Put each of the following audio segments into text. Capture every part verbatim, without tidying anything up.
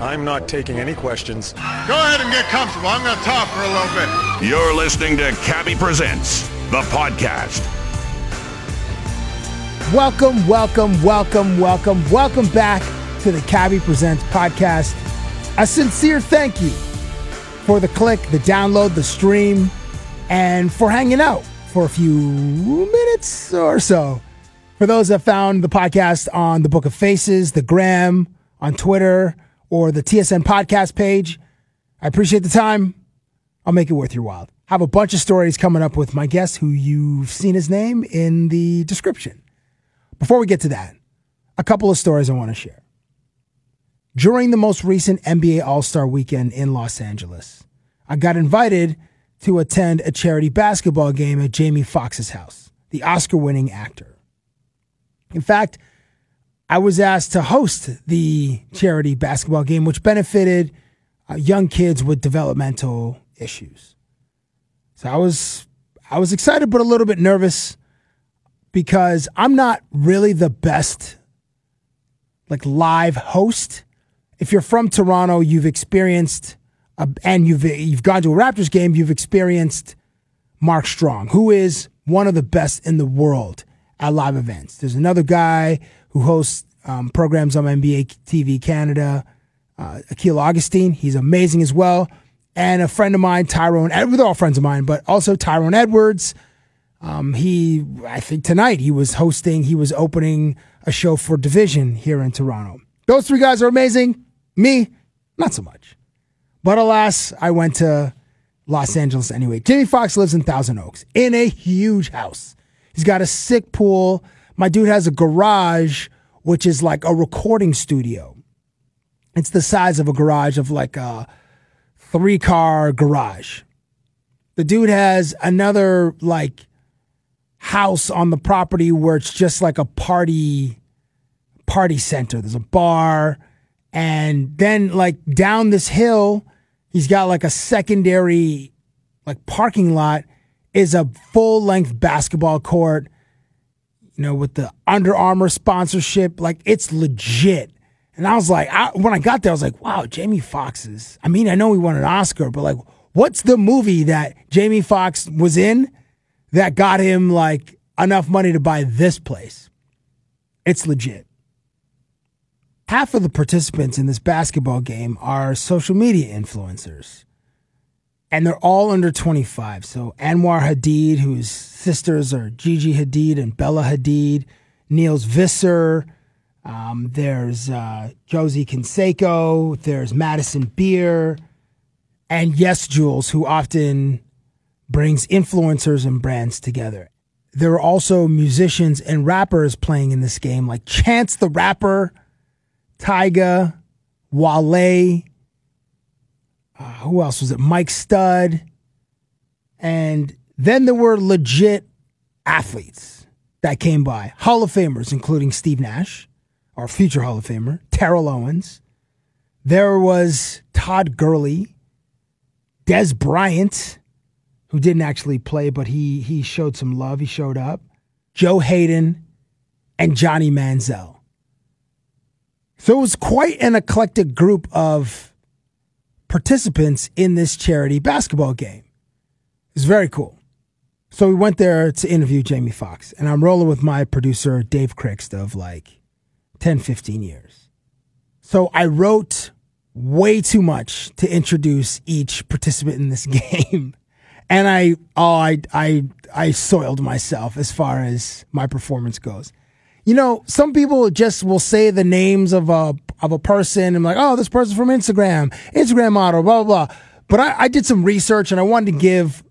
I'm not taking any questions. Go ahead and get comfortable. I'm going to talk for a little bit. You're listening to Cabbie Presents, the podcast. Welcome, welcome, welcome, welcome, welcome back to the Cabbie Presents podcast. A sincere thank you for the click, the download, the stream, and for hanging out for a few minutes or so. For those that found the podcast on the Book of Faces, The Gram, on Twitter, or the T S N podcast page. I appreciate the time. I'll make it worth your while. I have a bunch of stories coming up with my guest, who you've seen his name in the description. Before we get to that, a couple of stories I want to share. During the most recent N B A All-Star weekend in Los Angeles, I got invited to attend a charity basketball game at Jamie Foxx's house, the Oscar-winning actor. In fact, I was asked to host the charity basketball game, which benefited uh, young kids with developmental issues. So I was I was excited, but a little bit nervous because I'm not really the best like live host. If you're from Toronto, you've experienced a, and you've you've gone to a Raptors game, you've experienced Mark Strong, who is one of the best in the world at live events. There's another guy who hosts um, programs on N B A T V Canada, uh, Akil Augustine. He's amazing as well. And a friend of mine, Tyrone Edwards, they're all friends of mine, but also Tyrone Edwards. Um, he, I think tonight he was hosting, he was opening a show for Division here in Toronto. Those three guys are amazing. Me, not so much. But alas, I went to Los Angeles anyway. Jamie Foxx lives in Thousand Oaks in a huge house. He's got a sick pool. My dude has a garage, which is like a recording studio. It's the size of a garage, of like a three-car garage. The dude has another like house on the property where it's just like a party party center. There's a bar. And then like down this hill, he's got like a secondary like parking lot is a full-length basketball court. You know, with the Under Armour sponsorship, like it's legit. And I was like, I, when I got there, I was like, wow, Jamie Foxx's. I mean, I know he won an Oscar, but like, what's the movie that Jamie Foxx was in that got him like enough money to buy this place? It's legit. Half of the participants in this basketball game are social media influencers. And they're all under twenty-five. So Anwar Hadid, whose sisters are Gigi Hadid and Bella Hadid, Niels Visser, um, there's uh, Josie Canseco, there's Madison Beer, and Yes Jules, who often brings influencers and brands together. There are also musicians and rappers playing in this game, like Chance the Rapper, Tyga, Wale, Uh, who else was it? Mike Studd. And then there were legit athletes that came by. Hall of Famers, including Steve Nash, our future Hall of Famer, Terrell Owens. There was Todd Gurley, Dez Bryant, who didn't actually play, but he, he showed some love. He showed up. Joe Hayden and Johnny Manziel. So it was quite an eclectic group of participants in this charity basketball game. It's very cool. So we went there to interview Jamie Foxx, and I'm rolling with my producer, Dave Krikst, of like ten, fifteen years. So I wrote way too much to introduce each participant in this game. And I, oh, I, I, I soiled myself as far as my performance goes. You know, some people just will say the names of a of a person and like, oh, this person from Instagram, Instagram model, blah, blah, blah. But I, I did some research and I wanted to give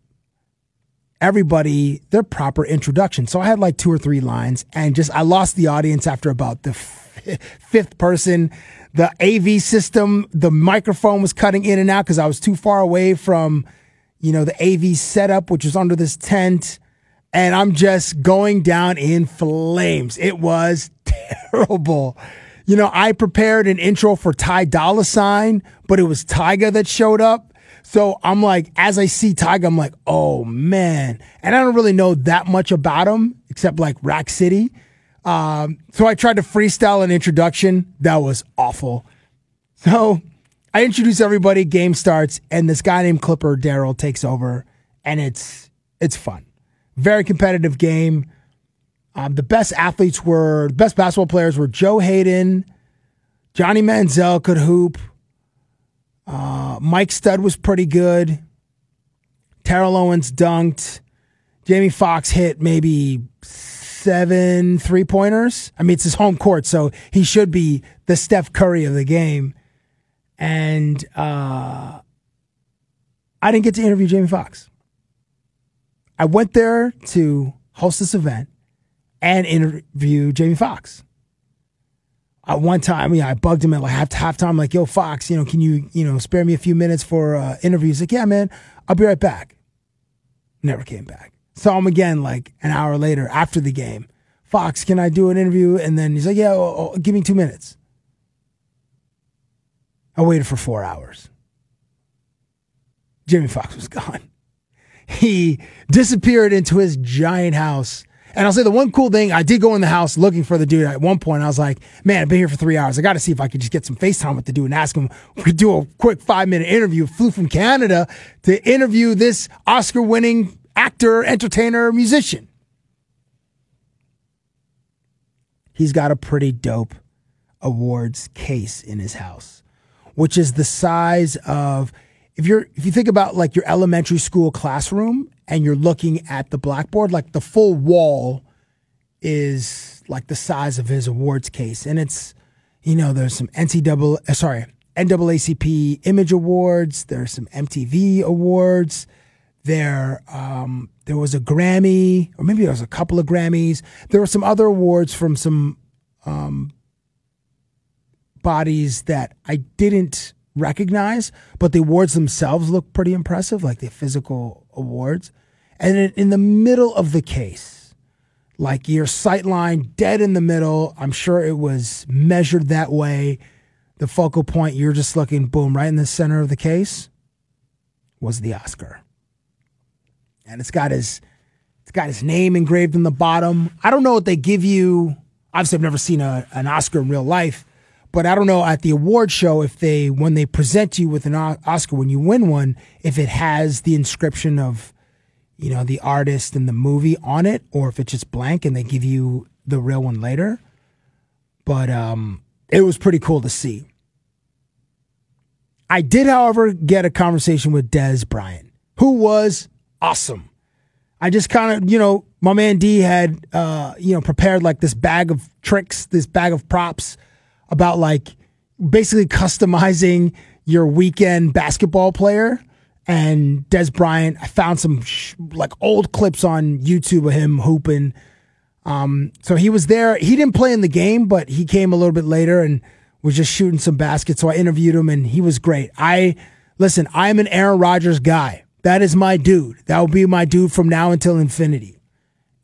everybody their proper introduction. So I had like two or three lines and just I lost the audience after about the f- fifth person. The A V system, the microphone was cutting in and out because I was too far away from, you know, the A V setup, which was under this tent. And I'm just going down in flames. It was terrible. You know, I prepared an intro for Ty Dolla Sign, but it was Tyga that showed up. So I'm like, as I see Tyga, I'm like, oh, man. And I don't really know that much about him, except like Rack City. Um, so I tried to freestyle an introduction. That was awful. So I introduce everybody, game starts, and this guy named Clipper Darryl takes over, and it's it's fun. Very competitive game. Um, the best athletes were, the best basketball players were Joe Hayden, Johnny Manziel could hoop, uh, Mike Studd was pretty good, Terrell Owens dunked, Jamie Foxx hit maybe seven three-pointers. I mean, it's his home court, so he should be the Steph Curry of the game. And uh, I didn't get to interview Jamie Foxx. I went there to host this event and interview Jamie Foxx. At one time, yeah, I bugged him at like half halftime, like, "Yo, Foxx, you know, can you, you know, spare me a few minutes for uh, interviews?" Like, "Yeah, man, I'll be right back." Never came back. Saw him again like an hour later after the game. "Foxx, can I do an interview?" And then he's like, "Yeah, oh, oh, give me two minutes." I waited for four hours. Jamie Foxx was gone. He disappeared into his giant house. And I'll say the one cool thing, I did go in the house looking for the dude. At one point, I was like, man, I've been here for three hours. I got to see if I could just get some FaceTime with the dude and ask him. We could do a quick five-minute interview. Flew from Canada to interview this Oscar-winning actor, entertainer, musician. He's got a pretty dope awards case in his house, which is the size of... If you're, if you think about like your elementary school classroom and you're looking at the blackboard, like the full wall is like the size of his awards case. And it's, you know, there's some N C double A, sorry, N double A C P Image Awards. There's some M T V awards. There, um, there was a Grammy, or maybe there was a couple of Grammys. There were some other awards from some um, bodies that I didn't recognize, but the awards themselves look pretty impressive, like the physical awards. And in the middle of the case, like your sight line dead in the middle, I'm sure it was measured that way, the focal point, you're just looking, boom, right in the center of the case was the Oscar. And it's got his it's got his name engraved in the bottom. I don't know what they give you. Obviously, I've never seen a, an Oscar in real life. But I don't know at the award show if they, when they present you with an Oscar, when you win one, if it has the inscription of, you know, the artist and the movie on it, or if it's just blank and they give you the real one later. But um, it was pretty cool to see. I did, however, get a conversation with Dez Bryant, who was awesome. I just kind of, you know, my man D had, uh, you know, prepared like this bag of tricks, this bag of props, about like basically customizing your weekend basketball player. And Dez Bryant, I found some sh- like old clips on YouTube of him hooping. Um, so he was there. He didn't play in the game, but he came a little bit later and was just shooting some baskets. So I interviewed him and he was great. I, listen, I'm an Aaron Rodgers guy. That is my dude. That will be my dude from now until infinity.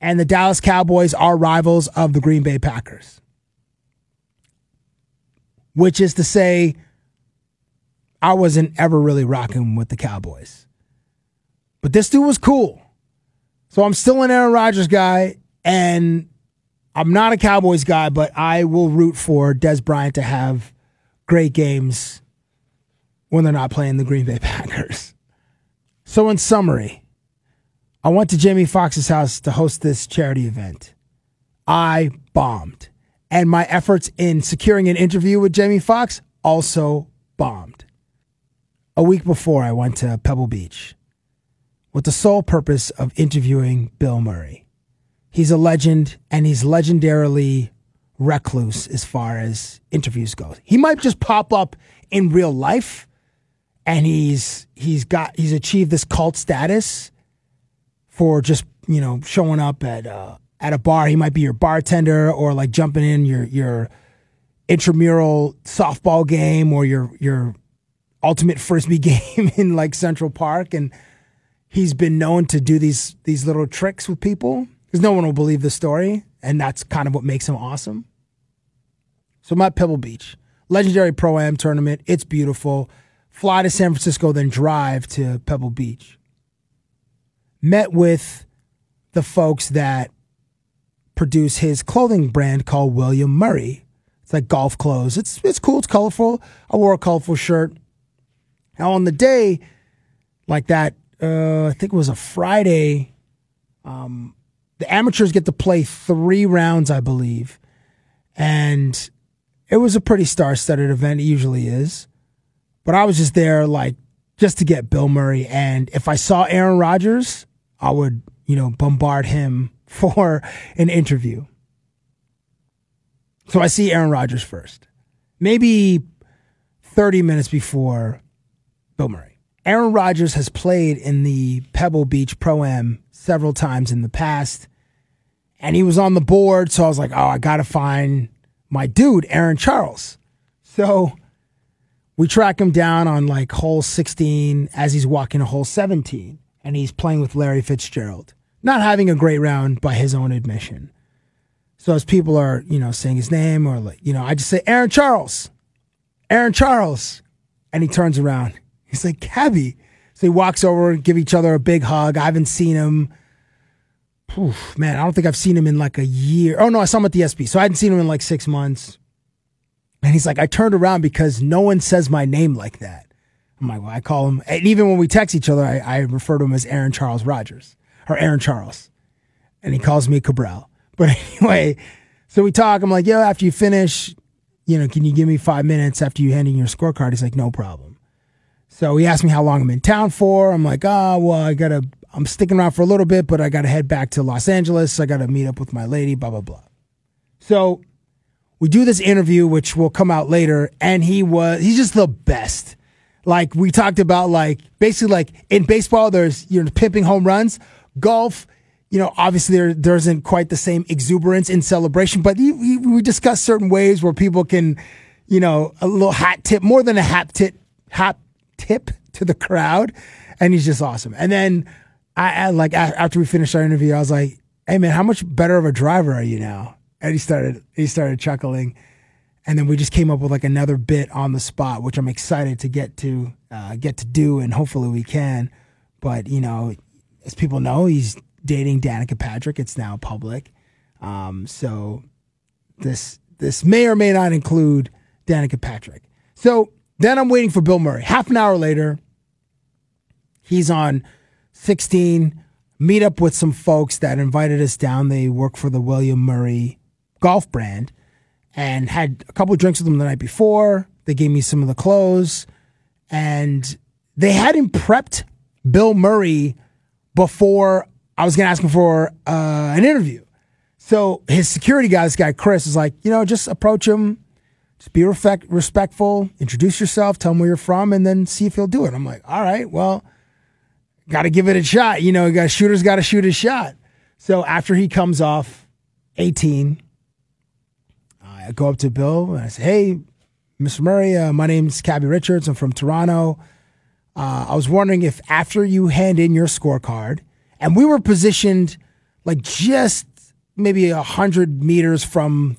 And the Dallas Cowboys are rivals of the Green Bay Packers. Which is to say, I wasn't ever really rocking with the Cowboys. But this dude was cool. So I'm still an Aaron Rodgers guy, and I'm not a Cowboys guy, but I will root for Dez Bryant to have great games when they're not playing the Green Bay Packers. So in summary, I went to Jamie Foxx's house to host this charity event. I bombed. And my efforts in securing an interview with Jamie Foxx also bombed. A week before, I went to Pebble Beach with the sole purpose of interviewing Bill Murray. He's a legend, and he's legendarily recluse as far as interviews go. He might just pop up in real life, and he's he's got he's achieved this cult status for just, you know, showing up at. Uh, At a bar, he might be your bartender or like jumping in your your intramural softball game or your your ultimate frisbee game in like Central Park, and he's been known to do these these little tricks with people because no one will believe the story, and that's kind of what makes him awesome. So I'm at Pebble Beach, legendary Pro-Am tournament. It's beautiful. Fly to San Francisco, then drive to Pebble Beach. Met with the folks that produce his clothing brand called William Murray. It's like golf clothes. It's it's cool. It's colorful. I wore a colorful shirt. Now on the day like that, uh, I think it was a Friday, um, the amateurs get to play three rounds, I believe. And it was a pretty star-studded event. It usually is. But I was just there, like, just to get Bill Murray. And if I saw Aaron Rodgers, I would, you know, bombard him for an interview. So I see Aaron Rodgers first. Maybe thirty minutes before Bill Murray. Aaron Rodgers has played in the Pebble Beach Pro-Am several times in the past. And he was on the board, so I was like, oh, I got to find my dude, Aaron Charles. So we track him down on like hole sixteen as he's walking to hole seventeen. And he's playing with Larry Fitzgerald. Not having a great round by his own admission. So as people are, you know, saying his name or like, you know, I just say, Aaron Charles, Aaron Charles. And he turns around. He's like, Cabby. So he walks over and give each other a big hug. I haven't seen him. Oof, man, I don't think I've seen him in like a year. Oh, no, I saw him at the S P. So I hadn't seen him in like six months. And he's like, I turned around because no one says my name like that. I'm like, well, I call him. And even when we text each other, I, I refer to him as Aaron Charles Rodgers or Aaron Charles. And he calls me Cabral. But anyway, so we talk. I'm like, yo, after you finish, you know, can you give me five minutes after you hand in your scorecard? He's like, no problem. So he asked me how long I'm in town for. I'm like, ah, oh, well, I got to, I'm sticking around for a little bit, but I got to head back to Los Angeles. I got to meet up with my lady, blah, blah, blah. So we do this interview, which will come out later. And he was, he's just the best. Like we talked about, like basically like in baseball, there's, you know, pimping home runs, golf. You know, obviously there, there isn't quite the same exuberance in celebration, but he, he, we discuss certain ways where people can, you know, a little hat tip, more than a hat tip, hat tip to the crowd, and he's just awesome. And then, I, I like after we finished our interview, I was like, "Hey man, how much better of a driver are you now?" And he started he started chuckling, and then we just came up with like another bit on the spot, which I'm excited to get to uh, get to do, and hopefully we can. But you know, as people know, he's dating Danica Patrick. It's now public. Um, so this this may or may not include Danica Patrick. So then I'm waiting for Bill Murray. Half an hour later, he's on sixteen, meet up with some folks that invited us down. They work for the William Murray golf brand and had a couple of drinks with them the night before. They gave me some of the clothes, and they hadn't prepped Bill Murray before I was going to ask him for uh, an interview. So his security guy, this guy, Chris, is like, you know, just approach him. Just be respect- respectful. Introduce yourself. Tell him where you're from, and then see if he'll do it. I'm like, all right, well, got to give it a shot. You know, got shooter's got to shoot his shot. So after he comes off eighteen, I go up to Bill and I say, hey, Mister Murray, uh, my name's Cabby Richards. I'm from Toronto. Uh, I was wondering if after you hand in your scorecard, and we were positioned like just maybe one hundred meters from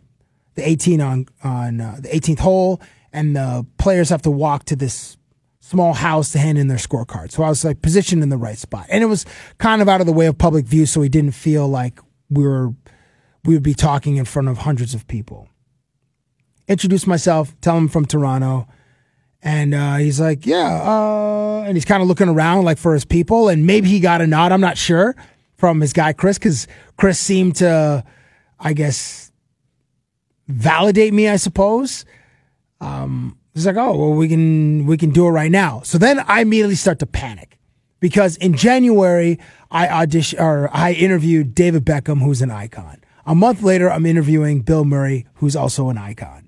the eighteen on, on uh, the eighteenth hole, and the players have to walk to this small house to hand in their scorecard. So I was like positioned in the right spot. And it was kind of out of the way of public view, so we didn't feel like we were we would be talking in front of hundreds of people. Introduce myself, tell him I'm from Toronto. And uh, he's like, yeah. Uh, and he's kind of looking around like for his people. And maybe he got a nod. I'm not sure from his guy, Chris, because Chris seemed to, I guess, validate me, I suppose. Um, he's like, oh, well, we can we can do it right now. So then I immediately start to panic because in January, I audition or I interviewed David Beckham, who's an icon. A month later, I'm interviewing Bill Murray, who's also an icon.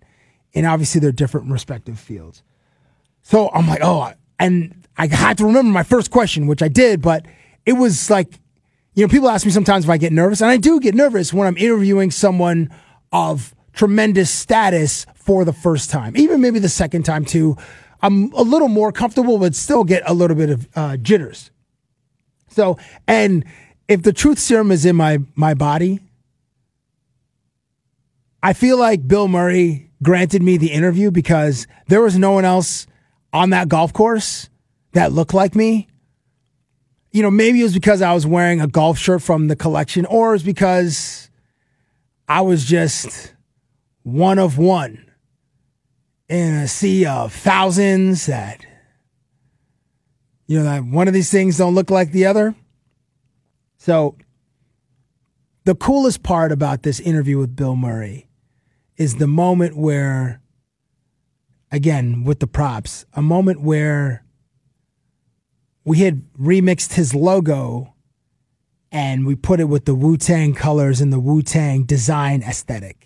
And obviously, they're different respective fields. So I'm like, oh, and I had to remember my first question, which I did, but it was like, you know, people ask me sometimes if I get nervous, and I do get nervous when I'm interviewing someone of tremendous status for the first time, even maybe the second time too. I'm a little more comfortable, but still get a little bit of uh, jitters. So, and if the truth serum is in my, my body, I feel like Bill Murray granted me the interview because there was no one else on that golf course that looked like me. You know, maybe it was because I was wearing a golf shirt from the collection, or it was because I was just one of one in a sea of thousands that, you know, that one of these things don't look like the other. So the coolest part about this interview with Bill Murray is the moment where, again, with the props, a moment where we had remixed his logo and we put it with the Wu-Tang colors and the Wu-Tang design aesthetic.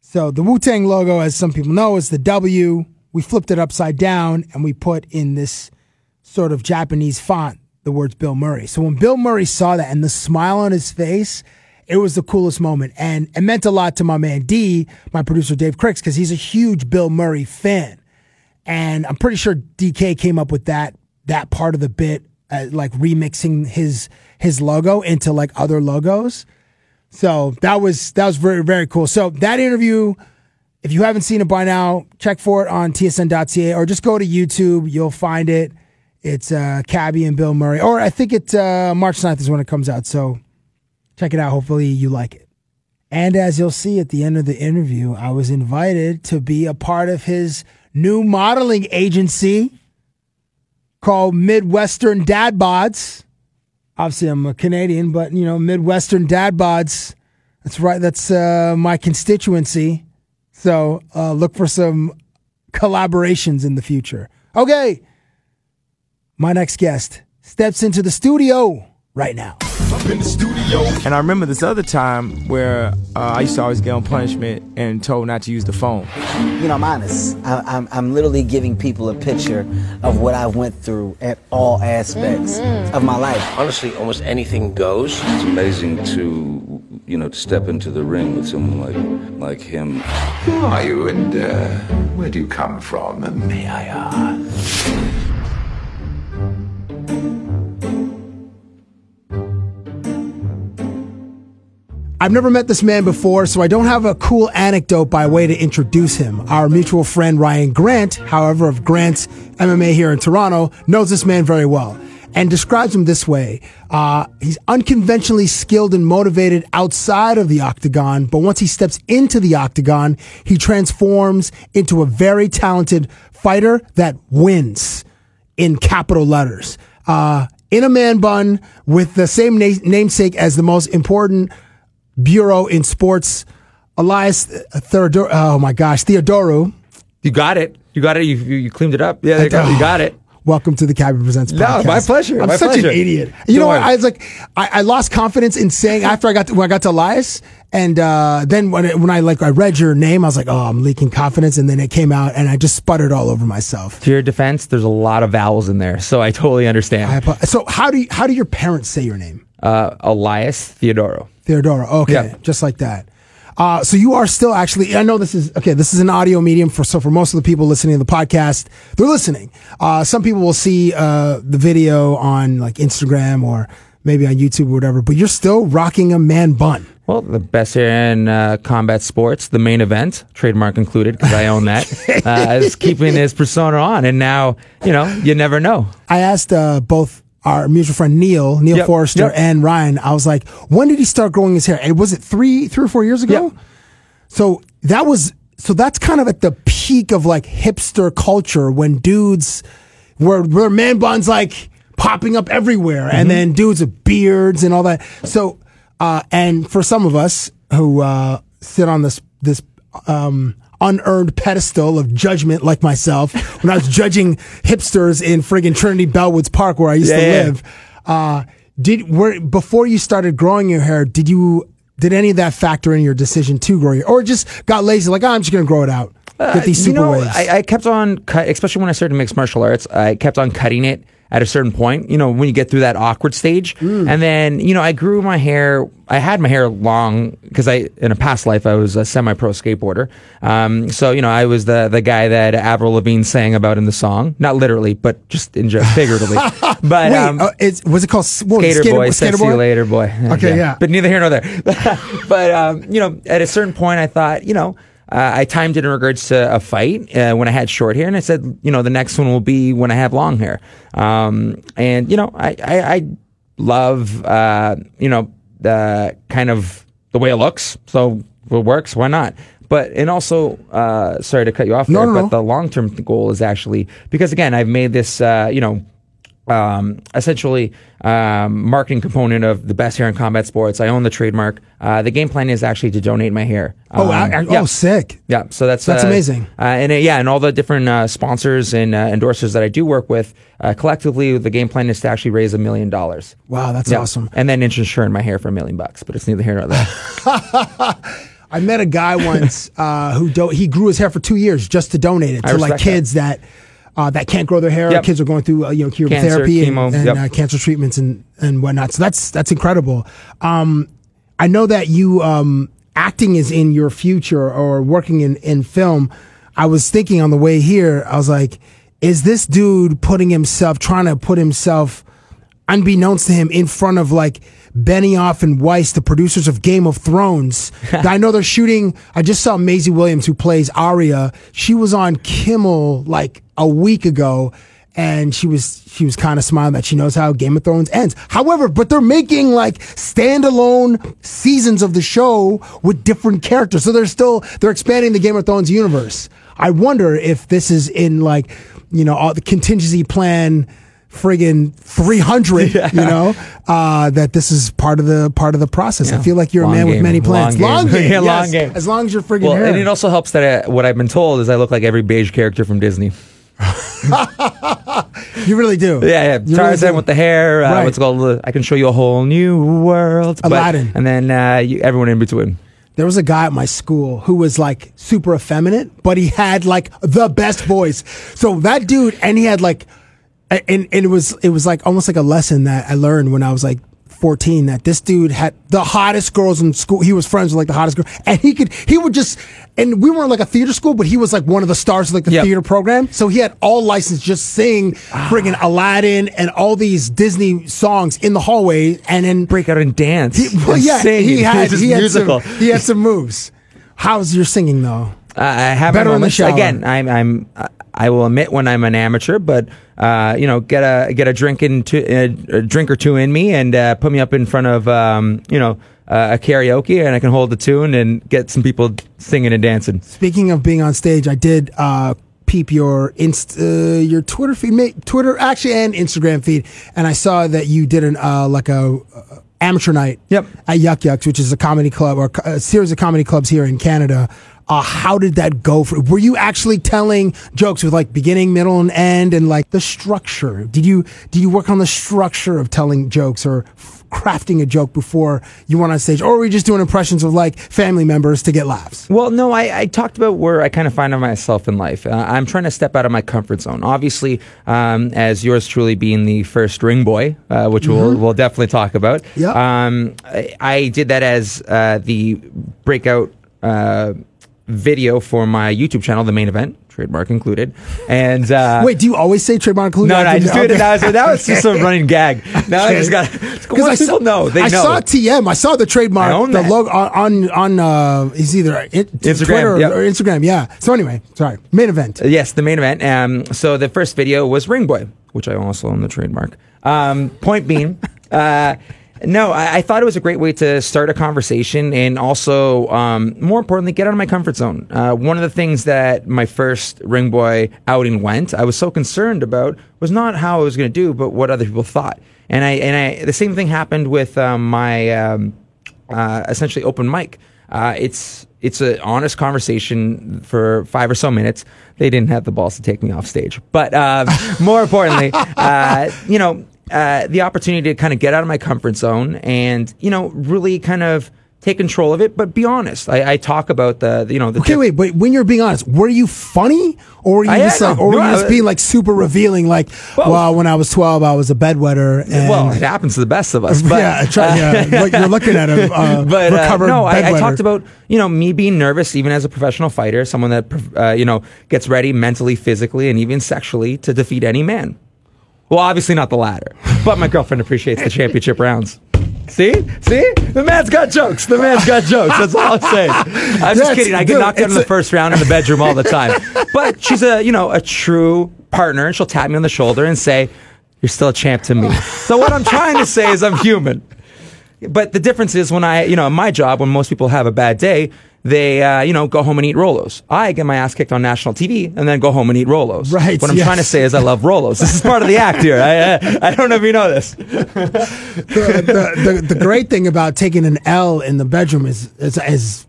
So the Wu-Tang logo, as some people know, is the W. We flipped it upside down and we put in this sort of Japanese font the words Bill Murray. So when Bill Murray saw that and the smile on his face, it was the coolest moment. And it meant a lot to my man D, my producer Dave Krikst, because he's a huge Bill Murray fan. And I'm pretty sure D K came up with that that part of the bit, uh, like remixing his his logo into like other logos. So that was that was very, very cool. So that interview, if you haven't seen it by now, check for it on T S N dot C A or just go to YouTube. You'll find it. It's uh, Cabby and Bill Murray. Or I think it's uh, March ninth is when it comes out. So check it out. Hopefully you like it. And as you'll see at the end of the interview, I was invited to be a part of his new modeling agency called Midwestern Dad Bods. Obviously, I'm a Canadian, but, you know, Midwestern Dad Bods. That's right. That's uh, my constituency. So uh, look for some collaborations in the future. Okay. My next guest steps into the studio right now. Up in the studio. And I remember this other time where uh, I used to always get on punishment and told not to use the phone. You know, I'm honest. I, I'm, I'm literally giving people a picture of what I went through at all aspects mm-hmm. of my life. Honestly, almost anything goes. It's amazing to, you know, to step into the ring with someone like like him. Who are you and uh, where do you come from? May I ask? Uh... I've never met this man before, so I don't have a cool anecdote by way to introduce him. Our mutual friend Ryan Grant, however, of Grant's M M A here in Toronto, knows this man very well and describes him this way. Uh, he's unconventionally skilled and motivated outside of the octagon, but once he steps into the octagon, he transforms into a very talented fighter that wins in capital letters. Uh, in a man bun with the same na- namesake as the most important bureau in sports, Elias Theodorou. Oh my gosh, Theodorou. You got it. You got it. You you, you cleaned it up. Yeah, you got, you got it. Welcome to the Cabby Presents podcast. No, my pleasure. I'm my such pleasure. An idiot. You Don't know what? I was like, I, I lost confidence in saying after I got to, when I got to Elias, and uh, then when it, when I like I read your name, I was like, oh, I'm leaking confidence, and then it came out, and I just sputtered all over myself. To your defense, there's a lot of vowels in there, so I totally understand. I, so how do you, how do your parents say your name? Uh, Elias Theodorou. Theodorou, okay, yep. Just like that. Uh, so you are still actually, I know this is, okay, this is an audio medium, for so for most of the people listening to the podcast, they're listening. Uh, some people will see uh, the video on like Instagram or maybe on YouTube or whatever, but you're still rocking a man bun. Well, the best here in uh, combat sports, the main event, trademark included, because I own that, uh, is keeping his persona on. And now, you know, you never know. I asked uh, both our mutual friend Neil, Neil yep, Forrester, yep. and Ryan, I was like, when did he start growing his hair? And was it three, three or four years ago? Yep. So that was, so that's kind of at the peak of like hipster culture when dudes were, were man buns like popping up everywhere, mm-hmm. and then dudes with beards and all that. So, uh, and for some of us who uh, sit on this this um, unearned pedestal of judgment like myself when I was judging hipsters in friggin' Trinity Bellwoods Park where I used yeah, to yeah. live. Uh, did were before you started growing your hair, did you did any of that factor in your decision to grow your or just got lazy like oh, I'm just gonna grow it out? Get these uh, super you know, waves. I, I kept on cut, especially when I started mixed martial arts, I kept on cutting it at a certain point, you know, when you get through that awkward stage. Mm. And then, you know, I grew my hair. I had my hair long because I, in a past life, I was a semi-pro skateboarder. Um, so, you know, I was the the guy that Avril Lavigne sang about in the song. Not literally, but just in joke, figuratively. But Wait, um, uh, it's, was it called? What, skater, skater Boy, Skater Boy? See you later, boy. Okay, yeah. yeah. But neither here nor there. But, um, you know, at a certain point, I thought, you know, Uh, I timed it in regards to a fight uh, when I had short hair, and I said, you know, the next one will be when I have long hair. Um, and, you know, I, I, I love, uh, you know, the kind of the way it looks. So if it works, why not? But, and also, uh, sorry to cut you off no, there, no, but no. the long-term goal is actually, because again, I've made this, uh, you know, Um, essentially, um, marketing component of the best hair in combat sports. I own the trademark. Uh, the game plan is actually to donate my hair. Um, oh, I, I, yeah. oh, sick! Yeah, so that's that's uh, amazing. Uh, and uh, yeah, and all the different uh, sponsors and uh, endorsers that I do work with, uh, collectively, the game plan is to actually raise a million dollars. Wow, that's yeah. awesome! And then insuring my hair for a million bucks, but it's neither here nor there. I met a guy once uh, who do- he grew his hair for two years just to donate it to like kids that. that Uh, that can't grow their hair. Yep. Kids are going through uh, you know cure cancer, therapy and, chemo, and yep. uh, cancer treatments and, and whatnot. So that's that's incredible. Um, I know that you um, acting is in your future or working in, in film. I was thinking on the way here, I was like, is this dude putting himself, trying to put himself, unbeknownst to him, in front of like Benioff and Weiss, the producers of Game of Thrones? I know they're shooting. I just saw Maisie Williams, who plays Arya. She was on Kimmel like a week ago, and she was she was kind of smiling that she knows how Game of Thrones ends. However, but they're making like standalone seasons of the show with different characters, so they're still they're expanding the Game of Thrones universe. I wonder if this is in like you know all the contingency plan. Friggin' three hundred, yeah. you know, uh, that this is part of the part of the process. Yeah. I feel like you're long a man game. with many plans. Long game, long game, yeah, yes. long game. As long as you're friggin' well, hair. And it also helps that I, what I've been told is I look like every beige character from Disney. You really do. Yeah, yeah. Tarzan really with the hair. Uh, right. What's it called? I can show you a whole new world. Aladdin. But, and then uh, you, everyone in between. There was a guy at my school who was like super effeminate, but he had like the best voice. So that dude, and he had like. And, and it was it was like almost like a lesson that I learned when I was like fourteen, that this dude had the hottest girls in school. He was friends with like the hottest girl, and he could he would just and we weren't like a theater school, but he was like one of the stars of like the yep. theater program. So he had all license just sing friggin' Aladdin and all these Disney songs in the hallway, and then break out and dance. He, well, and yeah, sing. he had he had, some, he had some moves. How's your singing though? Uh, I have better in the shower. Again, I'm I'm. Uh, I will admit when I'm an amateur, but uh, you know, get a get a drink into a, a drink or two in me, and uh, put me up in front of um, you know uh, a karaoke, and I can hold the tune and get some people singing and dancing. Speaking of being on stage, I did uh, peep your inst uh, your Twitter feed, Twitter actually, and Instagram feed, and I saw that you did an uh, like a. Uh, Amateur night yep. at Yuck Yucks, which is a comedy club or a series of comedy clubs here in Canada. Uh, how did that go? For were you actually telling jokes with like beginning, middle, and end, and like the structure? Did you did you work on the structure of telling jokes or f- crafting a joke before you went on stage, or were you just doing impressions of like family members to get laughs? Well, no, I, I talked about where I kind of find myself in life. Uh, I'm trying to step out of my comfort zone. Obviously, um, as yours truly being the first ring boy, uh, which mm-hmm. we'll we'll definitely talk about. Yep. Um, I, I did that as uh, the breakout. Uh, video for my YouTube channel, The Main Event, trademark included. And uh, wait, do you always say trademark included? No, no, I just do it. Okay. Now, so that was just a running gag. Now okay. I just got because I still know they I know. saw T M. I saw the trademark. I own the that. logo on on uh, is either it, Instagram Twitter yep. or Instagram. Yeah. So anyway, sorry. Main Event. Uh, yes, The Main Event. Um, so the first video was Ring Boy, which I also own the trademark. Um, point being, uh. No, I, I thought it was a great way to start a conversation and also, um, more importantly, get out of my comfort zone. Uh, one of the things that my first Ring Boy outing went, I was so concerned about, was not how I was going to do, but what other people thought. And I and I the same thing happened with um, my um, uh, essentially open mic. Uh, it's it's an honest conversation for five or so minutes. They didn't have the balls to take me off stage, but uh, more importantly, uh, you know. Uh, the opportunity to kind of get out of my comfort zone and, you know, really kind of take control of it, but be honest. I, I talk about the, you know, the. Okay, diff- wait, but when you're being honest, were you funny, or were you I, just I, like, or no, were you just being like super revealing, like, well, well, when I was twelve, I was a bedwetter. And well, it happens to the best of us. But, yeah, try, uh, yeah, you're looking at him. Uh, but uh, no, I, I talked about you know me being nervous, even as a professional fighter, someone that uh, you know gets ready mentally, physically, and even sexually to defeat any man. Well, obviously not the latter, but my girlfriend appreciates the championship rounds. See? See? The man's got jokes. The man's got jokes. That's all I'm saying. I'm just kidding. I get knocked out in the first round in the bedroom all the time. But she's a, you know, a true partner, and she'll tap me on the shoulder and say, "You're still a champ to me." So what I'm trying to say is I'm human. But the difference is when I, you know, in my job, when most people have a bad day, they, uh, you know, go home and eat Rolos. I get my ass kicked on national T V and then go home and eat Rolos. Right. What I'm yes. trying to say is I love Rolos. This is part of the act here. I, I, I don't know if you know this. the, the, the, the great thing about taking an L in the bedroom is, is, is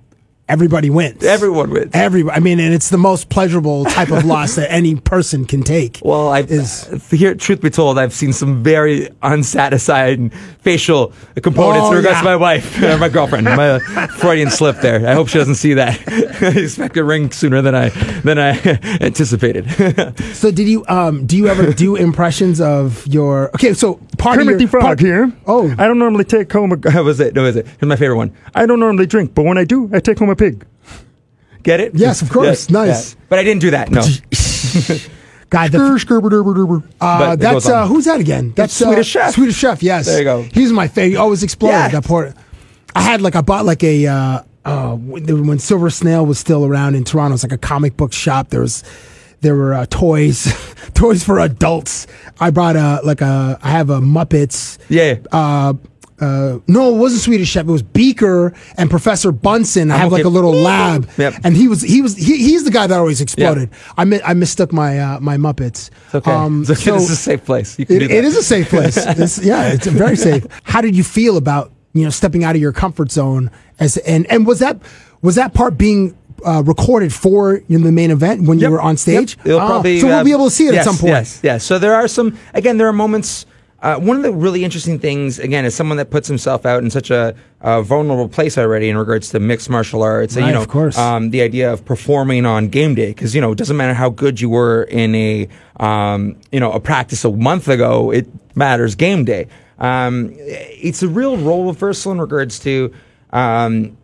everybody wins. Everyone wins. Every, I mean, and it's the most pleasurable type of loss that any person can take. Well, I is uh, here. Truth be told, I've seen some very unsatisfying facial components oh, in regards yeah. to my wife, or my girlfriend. My Freudian slip there. I hope she doesn't see that. I expect a ring sooner than I than I anticipated. So, did you um do you ever do impressions of your? Okay, so part Kermit of your, the Frog part, here. Oh, I don't normally take home. A, how was it? No, is it? Here's my favorite one. I don't normally drink, but when I do, I take home a pig. Get it? Yes, of course. Yes, nice. Yeah. But I didn't do that. No. God, the f- uh, that's uh, who's that again? That's uh, Swedish Chef. Swedish Chef. Yes. There you go. He's my favorite. Always exploded yeah. that port. I had like I bought like a uh, uh, when Silver Snail was still around in Toronto. It's like a comic book shop. There was there were uh, toys, toys for adults. I brought a like a I have a Muppets. Yeah. Uh, Uh, no, it wasn't Swedish Chef. It was Beaker and Professor Bunsen. I I'm have okay. like a little lab, yep. and he was he was he, he's the guy that always exploded. Yep. I mi- I mistook my uh, my Muppets. It's okay, um, it's okay. So this is a safe place. You can it, do that. It is a safe place. It's, yeah, it's very safe. How did you feel about you know stepping out of your comfort zone as and and was that was that part being uh, recorded for you know, the main event when yep. you were on stage? Yep. Oh, probably, so we'll uh, be able to see it yes, at some point. Yes, yes. So there are some again. There are moments. Uh, one of the really interesting things, again, is someone that puts himself out in such a, a vulnerable place already in regards to mixed martial arts. Right, you know, of course. Um, the idea of performing on game day, because you know it doesn't matter how good you were in a um, you know a practice a month ago. It matters game day. Um, it's a real role reversal in regards to um,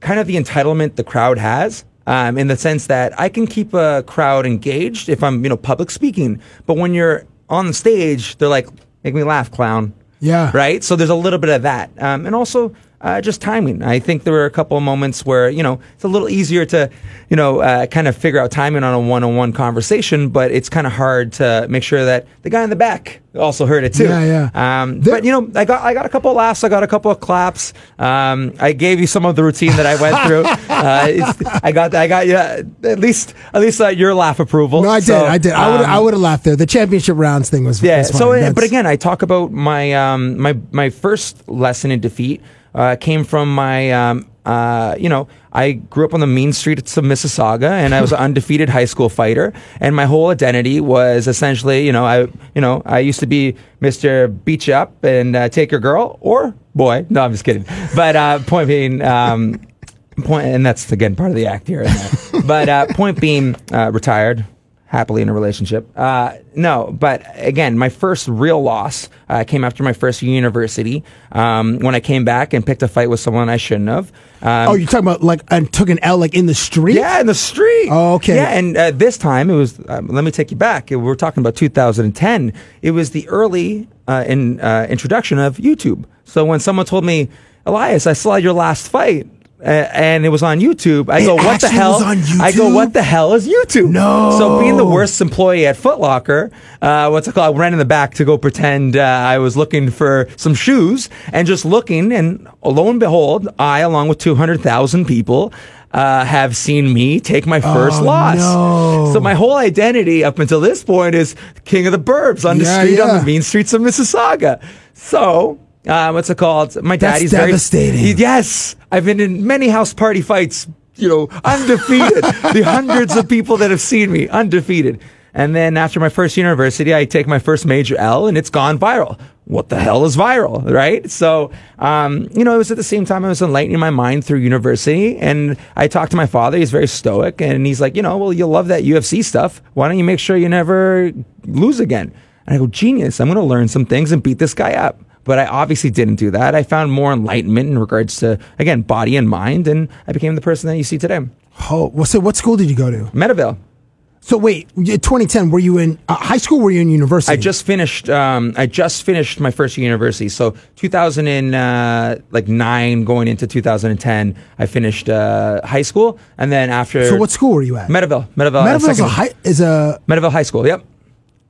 kind of the entitlement the crowd has. Um, in the sense that I can keep a crowd engaged if I'm you know public speaking, but when you're on the stage, they're like. Make me laugh, clown. Yeah. Right? So there's a little bit of that. Um, and also uh, just timing. I think there were a couple of moments where, you know, it's a little easier to, you know, uh, kind of figure out timing on a one-on-one conversation, but it's kind of hard to make sure that the guy in the back also heard it too. Yeah, yeah. Um, there- but, you know, I got I got a couple of laughs. I got a couple of claps. Um, I gave you some of the routine that I went through. uh, it's, I got I got yeah, at least at least uh, your laugh approval. No, I so, did. I did. I would um, I would have laughed there. The championship rounds thing was yeah. Was so, it, but again, I talk about my um, my my first lesson in defeat. Uh, came from my, um, uh, you know, I grew up on the mean streets of Mississauga, and I was an undefeated high school fighter. And my whole identity was essentially, you know, I, you know, I used to be Mister Beach Up and uh, Take Your Girl or Boy. No, I'm just kidding. But uh, point being, um, point, and that's again part of the act here. But uh, point being, uh, retired. Happily in a relationship. Uh, no, but again, my first real loss uh, came after my first university um, when I came back and picked a fight with someone I shouldn't have. Um, oh, you're talking about like I took an L like in the street? Yeah, in the street. Oh, okay. Yeah, and uh, this time it was, um, let me take you back. We were talking about two thousand ten. It was the early uh, in, uh, introduction of YouTube. So when someone told me, Elias, I saw your last fight. Uh, and it was on YouTube. I it go, what the hell? I go, what the hell is YouTube? No. So being the worst employee at Foot Locker, uh, what's it called? I ran in the back to go pretend uh, I was looking for some shoes and just looking. And lo and behold, I, along with two hundred thousand people, uh, have seen me take my first oh, loss. No. So my whole identity up until this point is king of the burbs on the yeah, street, yeah. on the mean streets of Mississauga. So... Uh, what's it called? My daddy's That's devastating. Very, he, yes, I've been in many house party fights. You know, undefeated. The hundreds of people that have seen me undefeated. And then after my first university, I take my first major L, and it's gone viral. What the hell is viral, right? So, um, you know, it was at the same time I was enlightening my mind through university, and I talked to my father. He's very stoic, and he's like, you know, well, you'll love that U F C stuff. Why don't you make sure you never lose again? And I go, genius, I'm going to learn some things and beat this guy up. But I obviously didn't do that. I found more enlightenment in regards to, again, body and mind, and I became the person that you see today. Oh, so what school did you go to? Meadowvale. So wait, twenty ten, were you in uh, high school or were you in university? I just finished um, I just finished my first year of university. So two thousand nine going into two thousand ten, I finished uh, high school. And then after... So what school were you at? Meadowvale. Meadowvale Meadowvale's a high, is a... Meadowvale High School, yep.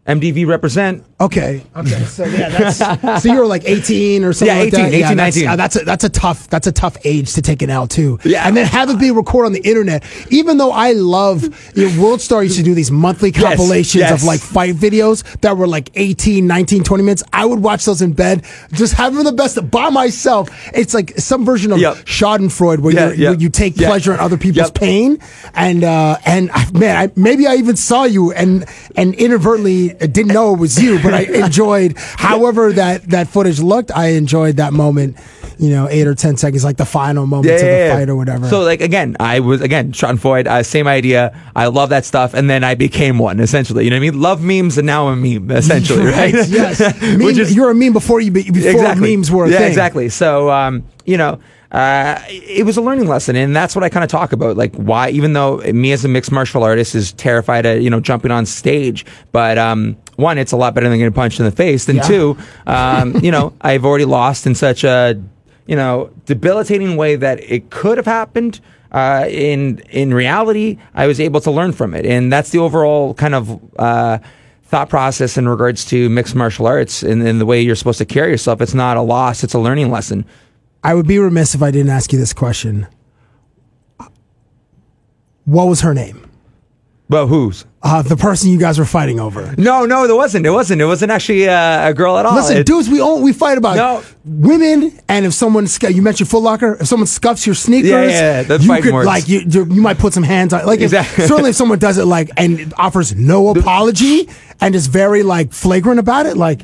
M D V represent. Okay. Okay. So yeah, that's so you were like eighteen or something. Yeah, eighteen, like that. eighteen, yeah, nineteen. That's, uh, that's a that's a tough that's a tough age to take an L too. Yeah. And then have it be recorded on the internet. Even though I love you know, World Star used to do these monthly compilations yes, yes. of like fight videos that were like eighteen, nineteen, twenty minutes. I would watch those in bed, just having the best by myself. It's like some version of yep. Schadenfreude where, yeah, yeah. where you take yeah. pleasure in other people's yep. pain. And uh, and man, I, maybe I even saw you and and inadvertently. I didn't know it was you, but I enjoyed however that, that footage looked. I enjoyed that moment, you know, eight or ten seconds, like the final moments yeah, yeah, of the yeah. fight or whatever. So, like, again, I was, again, Schadenfreude, uh, same idea. I love that stuff, and then I became one, essentially. You know what I mean? Love memes, and now I'm a meme, essentially, right? right? Yes. Meme, Which is, you're a meme before, you, before exactly. memes were a yeah, thing. Yeah, exactly. So, um, you know. Uh, it was a learning lesson, and that's what I kind of talk about. Like, why, even though me as a mixed martial artist is terrified of, you know, jumping on stage, but, um, one, it's a lot better than getting punched in the face, and yeah. two, um, you know, I've already lost in such a, you know, debilitating way that it could have happened. Uh, in, in reality, I was able to learn from it, and that's the overall kind of, uh, thought process in regards to mixed martial arts and, and the way you're supposed to carry yourself. It's not a loss, it's a learning lesson. I would be remiss if I didn't ask you this question. What was her name? Well, whose? Uh, the person you guys were fighting over. No, no, there wasn't. It wasn't. It wasn't actually uh, a girl at all. Listen, it, dudes, we all, we fight about no. women, and if someone, you mentioned Foot Locker, if someone scuffs your sneakers, yeah, yeah, yeah. you could, like, you, you might put some hands on. Like, exactly. if, certainly if someone does it, like, and offers no apology, and is very, like, flagrant about it, like...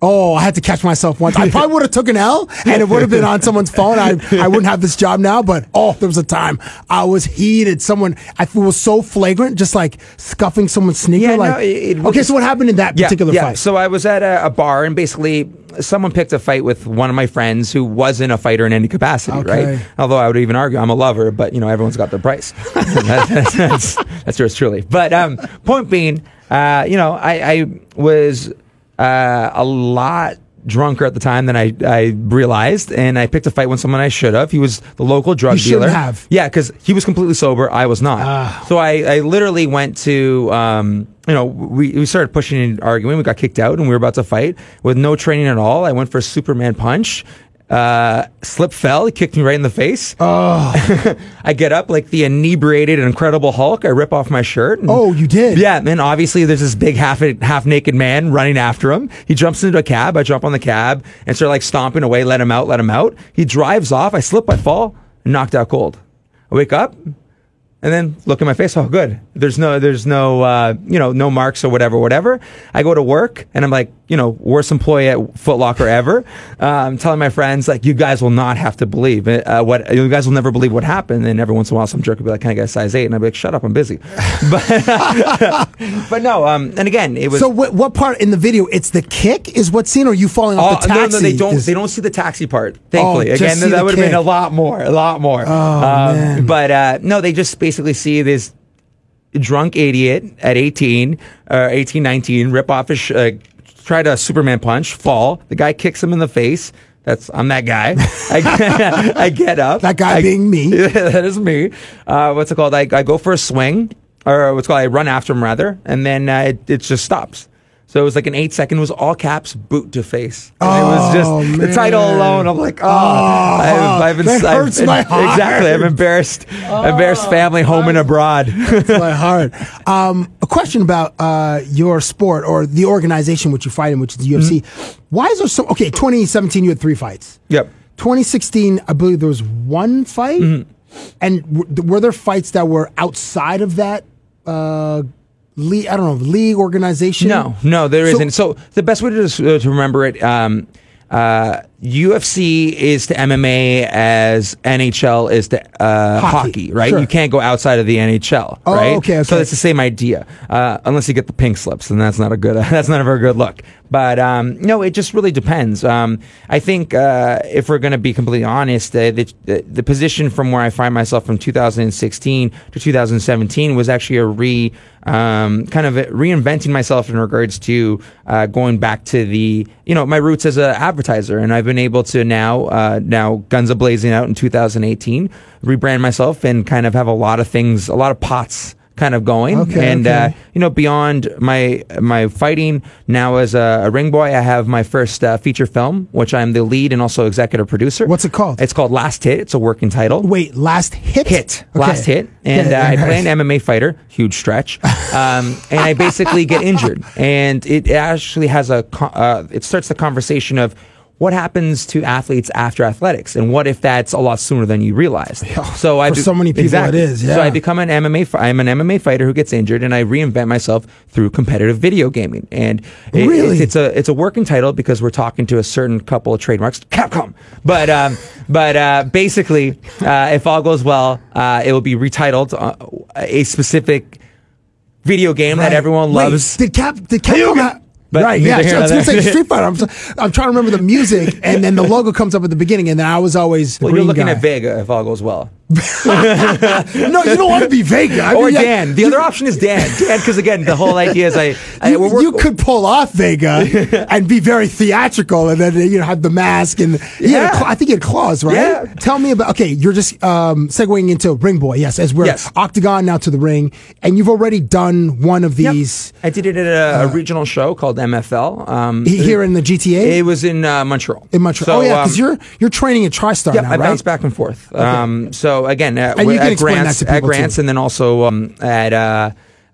Oh, I had to catch myself once. I probably would have took an L, and it would have been on someone's phone. I I wouldn't have this job now, but oh, there was a time I was heated. Someone, I was so flagrant, just like scuffing someone's sneaker. Yeah, like, no, it, it, okay, so what happened in that yeah, particular yeah. fight? So I was at a, a bar, and basically someone picked a fight with one of my friends who wasn't a fighter in any capacity, okay. right? Although I would even argue I'm a lover, but you know, everyone's got their price. that's, that's, that's, that's yours truly. But um, point being, uh, you know, I, I was... Uh, a lot drunker at the time than I, I realized, and I picked a fight with someone I should have. He was the local drug you dealer. You should have. Yeah, because he was completely sober. I was not. Uh. So I, I literally went to, um, you know, we, we started pushing and arguing. We got kicked out, and we were about to fight with no training at all. I went for a Superman punch. Uh, slip fell, he kicked me right in the face. Oh. I get up like the inebriated Incredible Hulk. I rip off my shirt. And, oh, you did? Yeah, man. Obviously, there's this big half half naked man running after him. He jumps into a cab. I jump on the cab and start like stomping away. Let him out. Let him out. He drives off. I slip. I fall. Knocked out cold. I wake up. And then look at my face. Oh, good. There's no, there's no, uh, you know, no marks or whatever, whatever. I go to work and I'm like, you know, worst employee at Foot Locker ever. Uh, I'm telling my friends, like, you guys will not have to believe uh, what, you guys will never believe what happened. And every once in a while, some jerk will be like, can I get a size eight? And I'll be like, shut up, I'm busy. But, but no, um, and again, it was. So what, what part in the video, it's the kick is what's seen or you falling off the taxi? No, no, they don't, is... they don't see the taxi part, thankfully. Oh, again, that would have been a lot more, a lot more. Oh, um, man. But uh, no, they just basically see this drunk idiot at eighteen or uh, eighteen, nineteen rip off his sh- uh, try to Superman punch, fall, the guy kicks him in the face. That's I'm that guy. I, I get up, that guy I, being me. That is me. Uh what's it called I, I go for a swing, or what's it called I run after him rather, and then uh, it, it just stops. So it was like an eight second, it was all caps, boot to face. And oh, it was just, man. The title alone, I'm like, oh, oh I've, I've been, that I've, hurts I've, my heart. Exactly, I've embarrassed, oh, embarrassed family home I, and abroad. That's my heart. Um, a question about uh, your sport or the organization which you fight in, which is the U F C. Mm-hmm. Why is there so, okay, twenty seventeen you had three fights. Yep. twenty sixteen, I believe there was one fight. Mm-hmm. And w- were there fights that were outside of that uh league, I don't know, league organization? No, no, there so, isn't. So the best way to just, uh, to remember it, um, uh, U F C is to M M A as N H L is to uh, hockey. hockey, right? Sure. You can't go outside of the N H L, oh, right? Okay, okay. So it's the same idea, uh, unless you get the pink slips, and that's not a good, that's not a very good look. But um, no, it just really depends. Um, I think uh, if we're going to be completely honest, uh, the, the position from where I find myself from two thousand sixteen to two thousand seventeen was actually a re um, kind of reinventing myself in regards to uh, going back to the you know my roots as an advertiser, and I've been able to now uh, now guns a blazing out in two thousand eighteen rebrand myself and kind of have a lot of things, a lot of pots kind of going. Okay, and, okay. Uh, you know, beyond my my fighting, now as a, a ring boy, I have my first uh, feature film, which I'm the lead and also executive producer. What's it called? It's called Last Hit. It's a working title. Wait, Last Hit? Hit. Okay. Last Hit. And yeah, uh, I play an M M A fighter, huge stretch, um, and I basically get injured. And it actually has a, uh, it starts the conversation of, what happens to athletes after athletics? And what if that's a lot sooner than you realized? Yeah, so I for be- so many people exactly. It is. Yeah. So I become an M M A. Fi- I'm an M M A fighter who gets injured, and I reinvent myself through competitive video gaming. And it, really, it's, it's a it's a working title because we're talking to a certain couple of trademarks, Capcom. But um, but uh, basically, uh, if all goes well, uh, it will be retitled uh, a specific video game right. that everyone loves. Wait, did Cap? Did Capcom? Got- But right, yeah. So I was going to say Street Fighter. I'm, I'm trying to remember the music, and then the logo comes up at the beginning, and then I was always. Well, you're looking guy. at Vega if all goes well. No, you don't want to be Vega. I or mean, Dan. Like, the other option is Dan. Dan, because again, the whole idea is I. I you, we're, you we're, could pull off Vega and be very theatrical, and then you know have the mask and yeah. Cl- I think you had claws, right? Yeah. Tell me about. Okay, you're just um, segueing into Ring Boy. Yes, as we're yes. Octagon now to the ring, and you've already done one of these. Yep. I did it at a, uh, a regional show called M F L. Um, Here in the G T A? It was in uh, Montreal. In Montreal. So, oh, yeah, because um, you're you're training at TriStar yeah, now, right? I bounce back and forth. Okay. Um, so, again, at, and you at, Grants, at Grants too. And then also um, at, uh,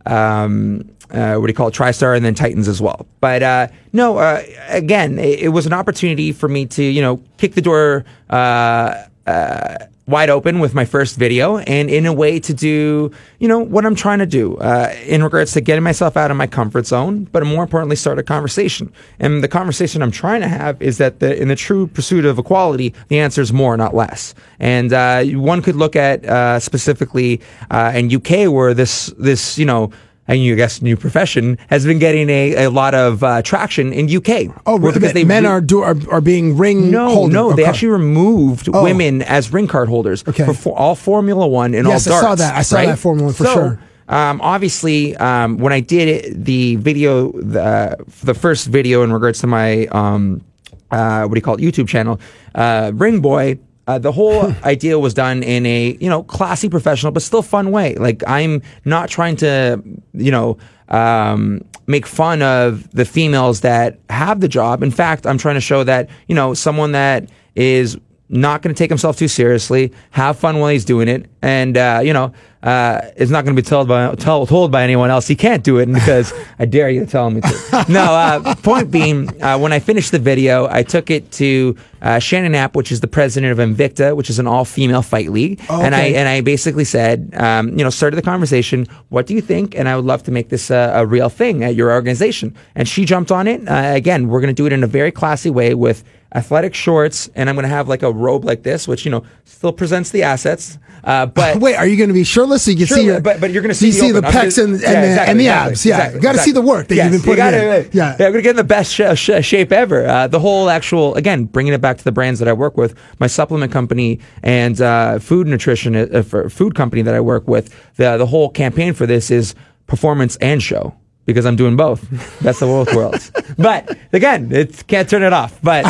um, uh, what do you call it, TriStar and then Titans as well. But, uh, no, uh, again, it, it was an opportunity for me to, you know, kick the door uh, uh, wide open with my first video and in a way to do, you know, what I'm trying to do uh, in regards to getting myself out of my comfort zone, but more importantly, start a conversation. And the conversation I'm trying to have is that the, in the true pursuit of equality, the answer is more, not less. And uh, one could look at uh, specifically uh, in U K where this, this you know, and you guess new profession has been getting a, a lot of uh, traction in U K. Oh, really? Because they men re- are, do, are are being ring no holders. no they okay. actually removed oh. women as ring card holders okay. for, for all Formula One and yes, all darts. Yes, I saw that. I saw right? that Formula One for so, sure. Um, obviously, um, when I did it, the video, the, uh, the first video in regards to my um, uh, what do you call it YouTube channel, uh, Ring Boy. Uh, the whole idea was done in a, you know, classy, professional, but still fun way. Like, I'm not trying to, you know, um, make fun of the females that have the job. In fact, I'm trying to show that, you know, someone that is not going to take himself too seriously, have fun while he's doing it, and, uh, you know, uh, is not going to be told by, told, told by anyone else he can't do it because I dare you to tell me to. No, uh, point being, uh, when I finished the video, I took it to uh, Shannon App, which is the president of Invicta, which is an all-female fight league, oh, okay. and I and I basically said, um, you know, started the conversation, what do you think? And I would love to make this uh, a real thing at your organization. And she jumped on it. Uh, again, we're going to do it in a very classy way with athletic shorts, and I'm going to have like a robe like this, which, you know, still presents the assets. Uh, but wait, are you going to be shirtless? So you can surely, see your, but, but you're going to see, so you the, see the pecs and, and, yeah, the, exactly, and the abs. Exactly, yeah, exactly, you got to exactly. see the work that yes, you've been putting you gotta, in. Yeah, yeah, I'm going to get in the best sh- sh- shape ever. Uh, the whole actual, again, bringing it back to the brands that I work with, my supplement company and uh, food nutrition uh, for food company that I work with. The the whole campaign for this is performance and show. Because I'm doing both. That's the both worlds. But again, it can't turn it off. But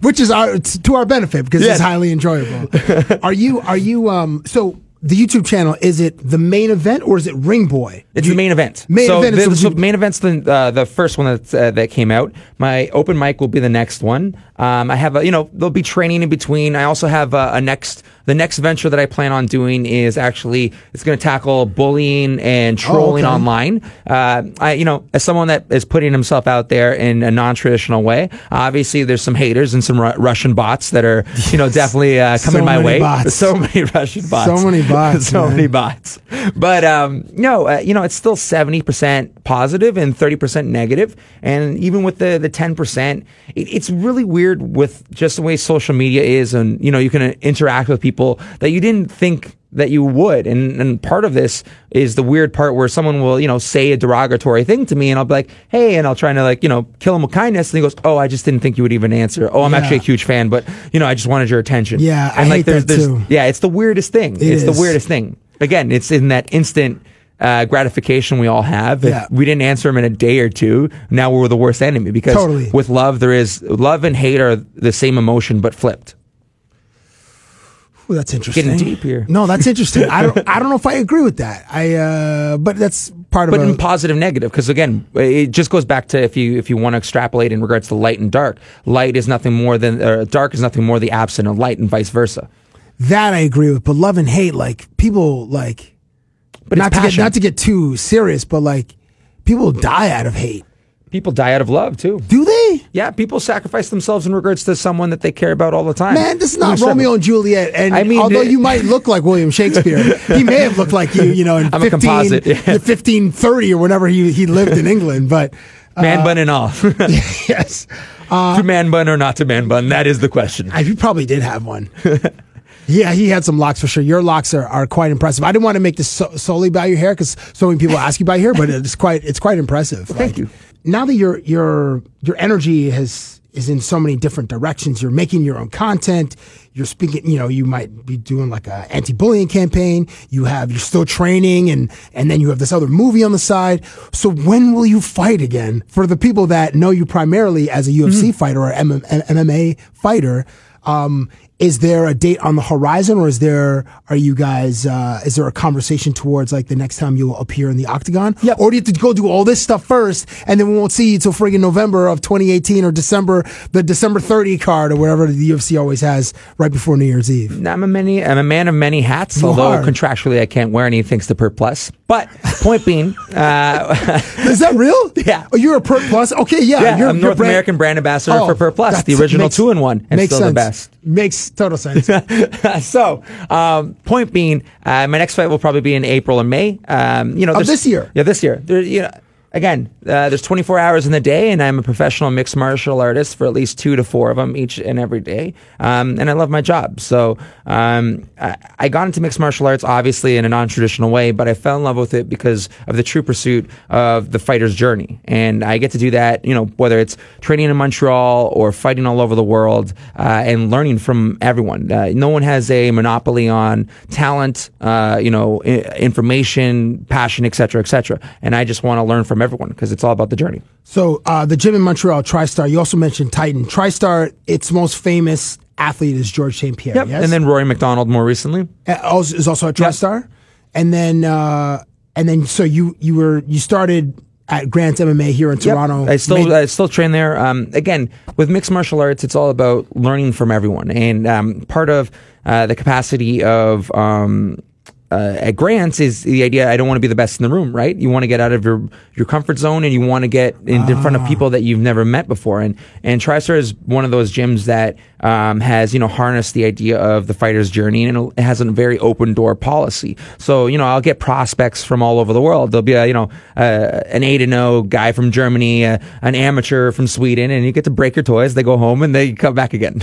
which is our, it's to our benefit because yes. it's highly enjoyable. Are you? Are you? Um. So the YouTube channel, is it the main event or is it Ring Boy? It's you, the main event. Main so event. The, is so you, main event's the uh, the first one that uh, that came out. My open mic will be the next one. Um. I have a you know there'll be training in between. I also have a, a next. The next venture that I plan on doing is actually, it's going to tackle bullying and trolling oh, okay. online. Uh, I, you know, as someone that is putting himself out there in a non-traditional way, obviously there's some haters and some Ru- Russian bots that are, you know, definitely uh, coming so my way. Bots. So many Russian bots. So many bots. bots. so man. many bots. But um, no, uh, you know, it's still seventy percent positive and thirty percent negative. And even with the, the ten percent, it, it's really weird with just the way social media is. And, you know, you can uh, interact with people that you didn't think that you would. And, and part of this is the weird part where someone will, you know, say a derogatory thing to me and I'll be like, hey, and I'll try to like, you know, kill him with kindness. And he goes, oh, I just didn't think you would even answer. Oh, I'm yeah. actually a huge fan, but you know, I just wanted your attention. Yeah. And I like, hate there's, that there's, too. yeah, it's the weirdest thing. It it's is. the weirdest thing. Again, it's in that instant uh, gratification we all have. If yeah. we didn't answer him in a day or two, now we're the worst enemy, because totally. with love, there is love and hate are the same emotion, but flipped. Ooh, that's interesting. Getting deep here. No, that's interesting. I don't. I don't know if I agree with that. I. Uh, but that's part of. But a, in positive, negative, because again, it just goes back to if you if you want to extrapolate in regards to light and dark. Light is nothing more than uh, dark is nothing more the absent of light, and vice versa. That I agree with. But love and hate, like people like. But not it's to get, not to get too serious, but like people die out of hate. People die out of love, too. Do they? Yeah, people sacrifice themselves in regards to someone that they care about all the time. Man, this is not Romeo and Juliet. And I mean, although it, you might look like William Shakespeare, he may have looked like you, you know, in I'm fifteen, a composite, yeah. fifteen thirty or whenever he, he lived in England. But uh, man bun and all. Yes. Uh, to man bun or not to man bun, that is the question. I, you probably did have one. Yeah, he had some locks for sure. Your locks are, are quite impressive. I didn't want to make this so, solely about your hair because so many people ask you about your hair, but it's quite it's quite impressive. Well, like, thank you. Now that your your your energy has is in so many different directions, you're making your own content. You're speaking, you know, you might be doing like a anti-bullying campaign. You have you're still training, and and then you have this other movie on the side. So when will you fight again? For the people that know you primarily as a U F C mm-hmm. fighter or M M A fighter, um, is there a date on the horizon, or is there are you guys uh, is there a conversation towards like the next time you'll appear in the octagon? Yeah. Or do you have to go do all this stuff first and then we won't see you till friggin' November of twenty eighteen or December the December thirtieth card or whatever the U F C always has right before New Year's Eve? I'm a many I'm a man of many hats, you although are. Contractually I can't wear any thanks to Pert Plus. But point being, uh, is that real? Yeah. Oh, you're a Pert Plus? Okay, yeah. yeah you're, I'm you're North brand- American brand ambassador oh, for Pert Plus, the original makes, two in one, and still sense. the best. Makes total sense. So, um, point being, uh, my next fight will probably be in April or May. Um, you know, oh, this year. Yeah, this year. There, you know, again, uh, there's twenty-four hours in the day, and I'm a professional mixed martial artist for at least two to four of them each and every day. Um, and I love my job. So um, I, I got into mixed martial arts, obviously, in a non-traditional way, but I fell in love with it because of the true pursuit of the fighter's journey. And I get to do that, you know, whether it's training in Montreal or fighting all over the world uh, and learning from everyone. Uh, no one has a monopoly on talent, uh, you know, I- information, passion, et cetera, et cetera. And I just want to learn from everyone because it's all about the journey. So uh, the gym in Montreal, TriStar, you also mentioned Titan. TriStar, its most famous athlete is George Saint Pierre. Yep. Yes? And then Rory McDonald more recently. Uh, is also at TriStar. Yep. And then uh, and then so you you were you started at Grant's M M A here in Toronto. Yep. I still Made- I still train there. Um, again, with mixed martial arts, it's all about learning from everyone. And um, part of uh, the capacity of um, Uh, at Grant's is the idea, I don't want to be the best in the room, right? You want to get out of your, your comfort zone and you want to get in, ah. in front of people that you've never met before. And and TriStar is one of those gyms that um, has, you know, harnessed the idea of the fighter's journey, and it has a very open door policy. So, you know, I'll get prospects from all over the world. There'll be, a, you know, uh, an eight and oh guy from Germany, uh, an amateur from Sweden, and you get to break your toys. They go home and they come back again.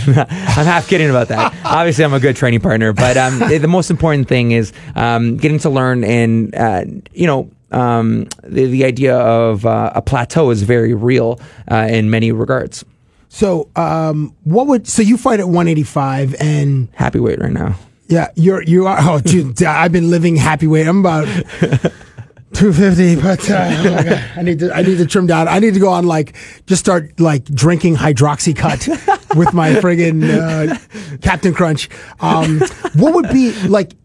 I'm half kidding about that. Obviously, I'm a good training partner, but um, the most important thing is Uh, Um, getting to learn, and, uh, you know, um, the, the idea of uh, a plateau is very real uh, in many regards. So um, what would, so you fight at one eighty-five and... Happy weight right now. Yeah, you're, you are, oh, dude, I've been living happy weight. I'm about two fifty, but uh, oh my God, I need to, I need to trim down. I need to go on like, just start like drinking hydroxycut with my friggin' uh, Captain Crunch. Um, what would be like,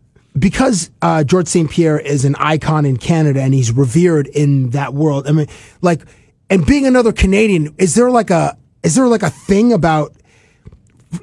because uh, George Saint Pierre is an icon in Canada and he's revered in that world. I mean, like, and being another Canadian, is there like a is there like a thing about,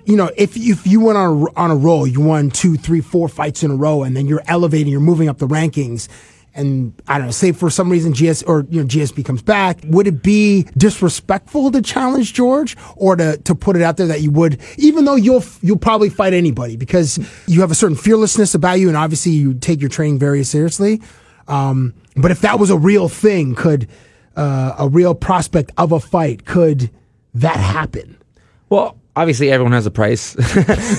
you know, if if you went on a, on a roll, you won two, three, four fights in a row, and then you're elevating, you're moving up the rankings, and I don't know, say for some reason G S or you know G S P comes back, would it be disrespectful to challenge George or to to put it out there that you would, even though you'll you'll probably fight anybody because you have a certain fearlessness about you and obviously you take your training very seriously. Um, but if that was a real thing, could uh, a real prospect of a fight, could that happen? Well, obviously, everyone has a price,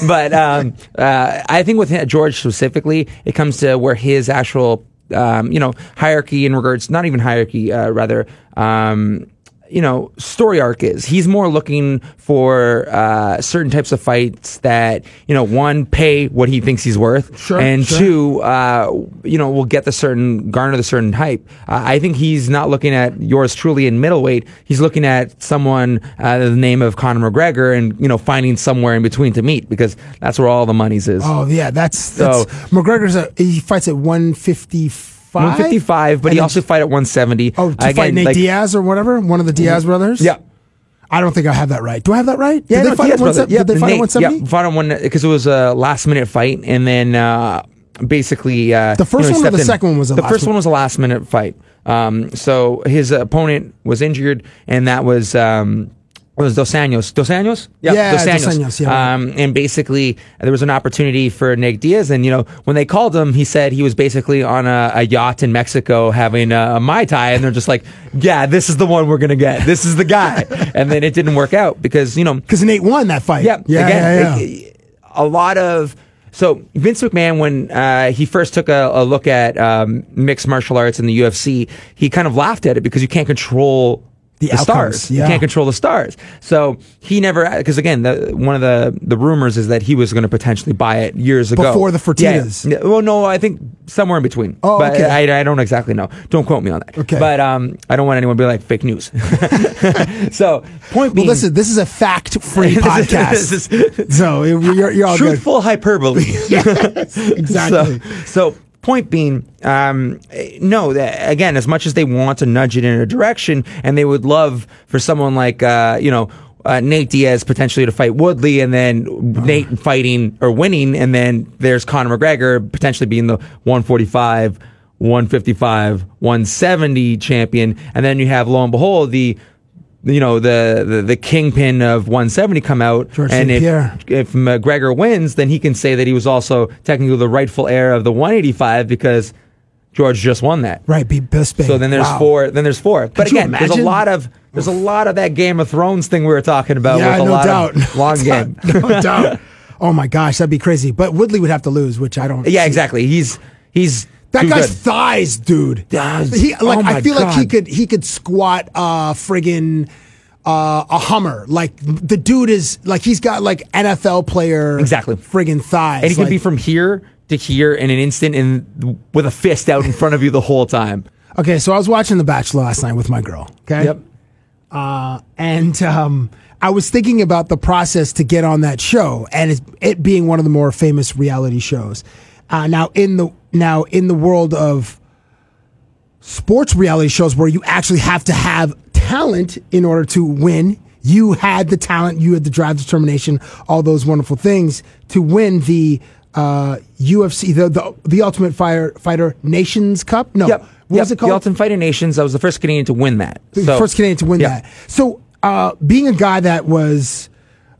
but um, uh, I think with him, George specifically, it comes to where his actual, um, you know, hierarchy in regards, not even hierarchy, uh, rather, um, you know, story arc is. He's more looking for uh, certain types of fights that, you know, one, pay what he thinks he's worth, sure, and sure. two, uh, you know, will get the certain, garner the certain hype. Uh, I think he's not looking at yours truly in middleweight. He's looking at someone uh, the name of Conor McGregor and, you know, finding somewhere in between to meet because that's where all the money's is. Oh, yeah, that's, that's so, McGregor's, a, he fights at one fifty-four. one fifty-five, but and he also fought at one seventy. Oh, to Again, fight Nate like, Diaz or whatever? One of the Diaz brothers? Yeah. I don't think I have that right. Do I have that right? Yeah, did no, they fight Diaz at one seventy? Yep. Did they fight Nate, at one seventy? Yeah, fought on one, because it was a last-minute fight, and then uh, basically... Uh, the first you know, one or the in. second one was a the last The first one was a last-minute fight. Um, so his opponent was injured, and that was... Um, It was Dos Anjos. Dos Anjos? Yeah, yeah Dos Anjos. Dos Anjos yeah. Um, and basically, there was an opportunity for Nate Diaz. And, you know, when they called him, he said he was basically on a, a yacht in Mexico having a, a Mai Tai. And they're just like, yeah, this is the one we're going to get. This is the guy. And then it didn't work out because, you know. Because Nate won that fight. Yeah. Yeah, again, yeah, yeah. It, a lot of. So Vince McMahon, when uh, he first took a, a look at um, mixed martial arts in the U F C, he kind of laughed at it because you can't control The, the stars. Yeah. You can't control the stars. So he never, because again, the, one of the, the rumors is that he was going to potentially buy it years ago. Before the Fertittas. Yeah. Well, no, I think somewhere in between. Oh, but okay. I, I don't exactly know. Don't quote me on that. Okay. But um, I don't want anyone to be like, fake news. So, point being. Well, listen, this is a fact-free podcast. This is, so you're, you're all truthful good. Hyperbole. Yes, exactly. So. so Point being, um, no, again, as much as they want to nudge it in a direction, and they would love for someone like, uh, you know, uh, Nate Diaz potentially to fight Woodley, and then uh. Nate fighting or winning, and then there's Conor McGregor potentially being the one forty-five, one fifty-five, one seventy champion, and then you have, lo and behold, the you know, the, the, the kingpin of one seventy come out. George and Saint Pierre. If, if McGregor wins, then he can say that he was also technically the rightful heir of the one eighty-five because George just won that. Right, beat Bisping. So then there's wow. four, then there's four. Could but again, there's a lot of, there's a lot of that Game of Thrones thing we were talking about. Yeah, with no a lot doubt. Of long game. No doubt. Oh my gosh, that'd be crazy. But Woodley would have to lose, which I don't. Yeah, see. Exactly. He's, he's, That guy's good. Thighs, dude. Thighs. He, like, oh I feel God. Like he could he could squat uh, friggin' uh, a Hummer. Like the dude is like he's got like N F L player exactly friggin' thighs, and he like, can be from here to here in an instant, and with a fist out in front of you the whole time. Okay, so I was watching The Bachelor last night with my girl. Okay, yep, uh, and um, I was thinking about the process to get on that show, and it's, it being one of the more famous reality shows. Uh, now in the Now, in the world of sports reality shows where you actually have to have talent in order to win, you had the talent, you had the drive, determination, all those wonderful things to win the uh, U F C, the, the the Ultimate Fighter Nations Cup? No. Yep. What yep. was it called? The Ultimate Fighter Nations. I was the first Canadian to win that. The so. first Canadian to win yep. that. So, uh, being a guy that was...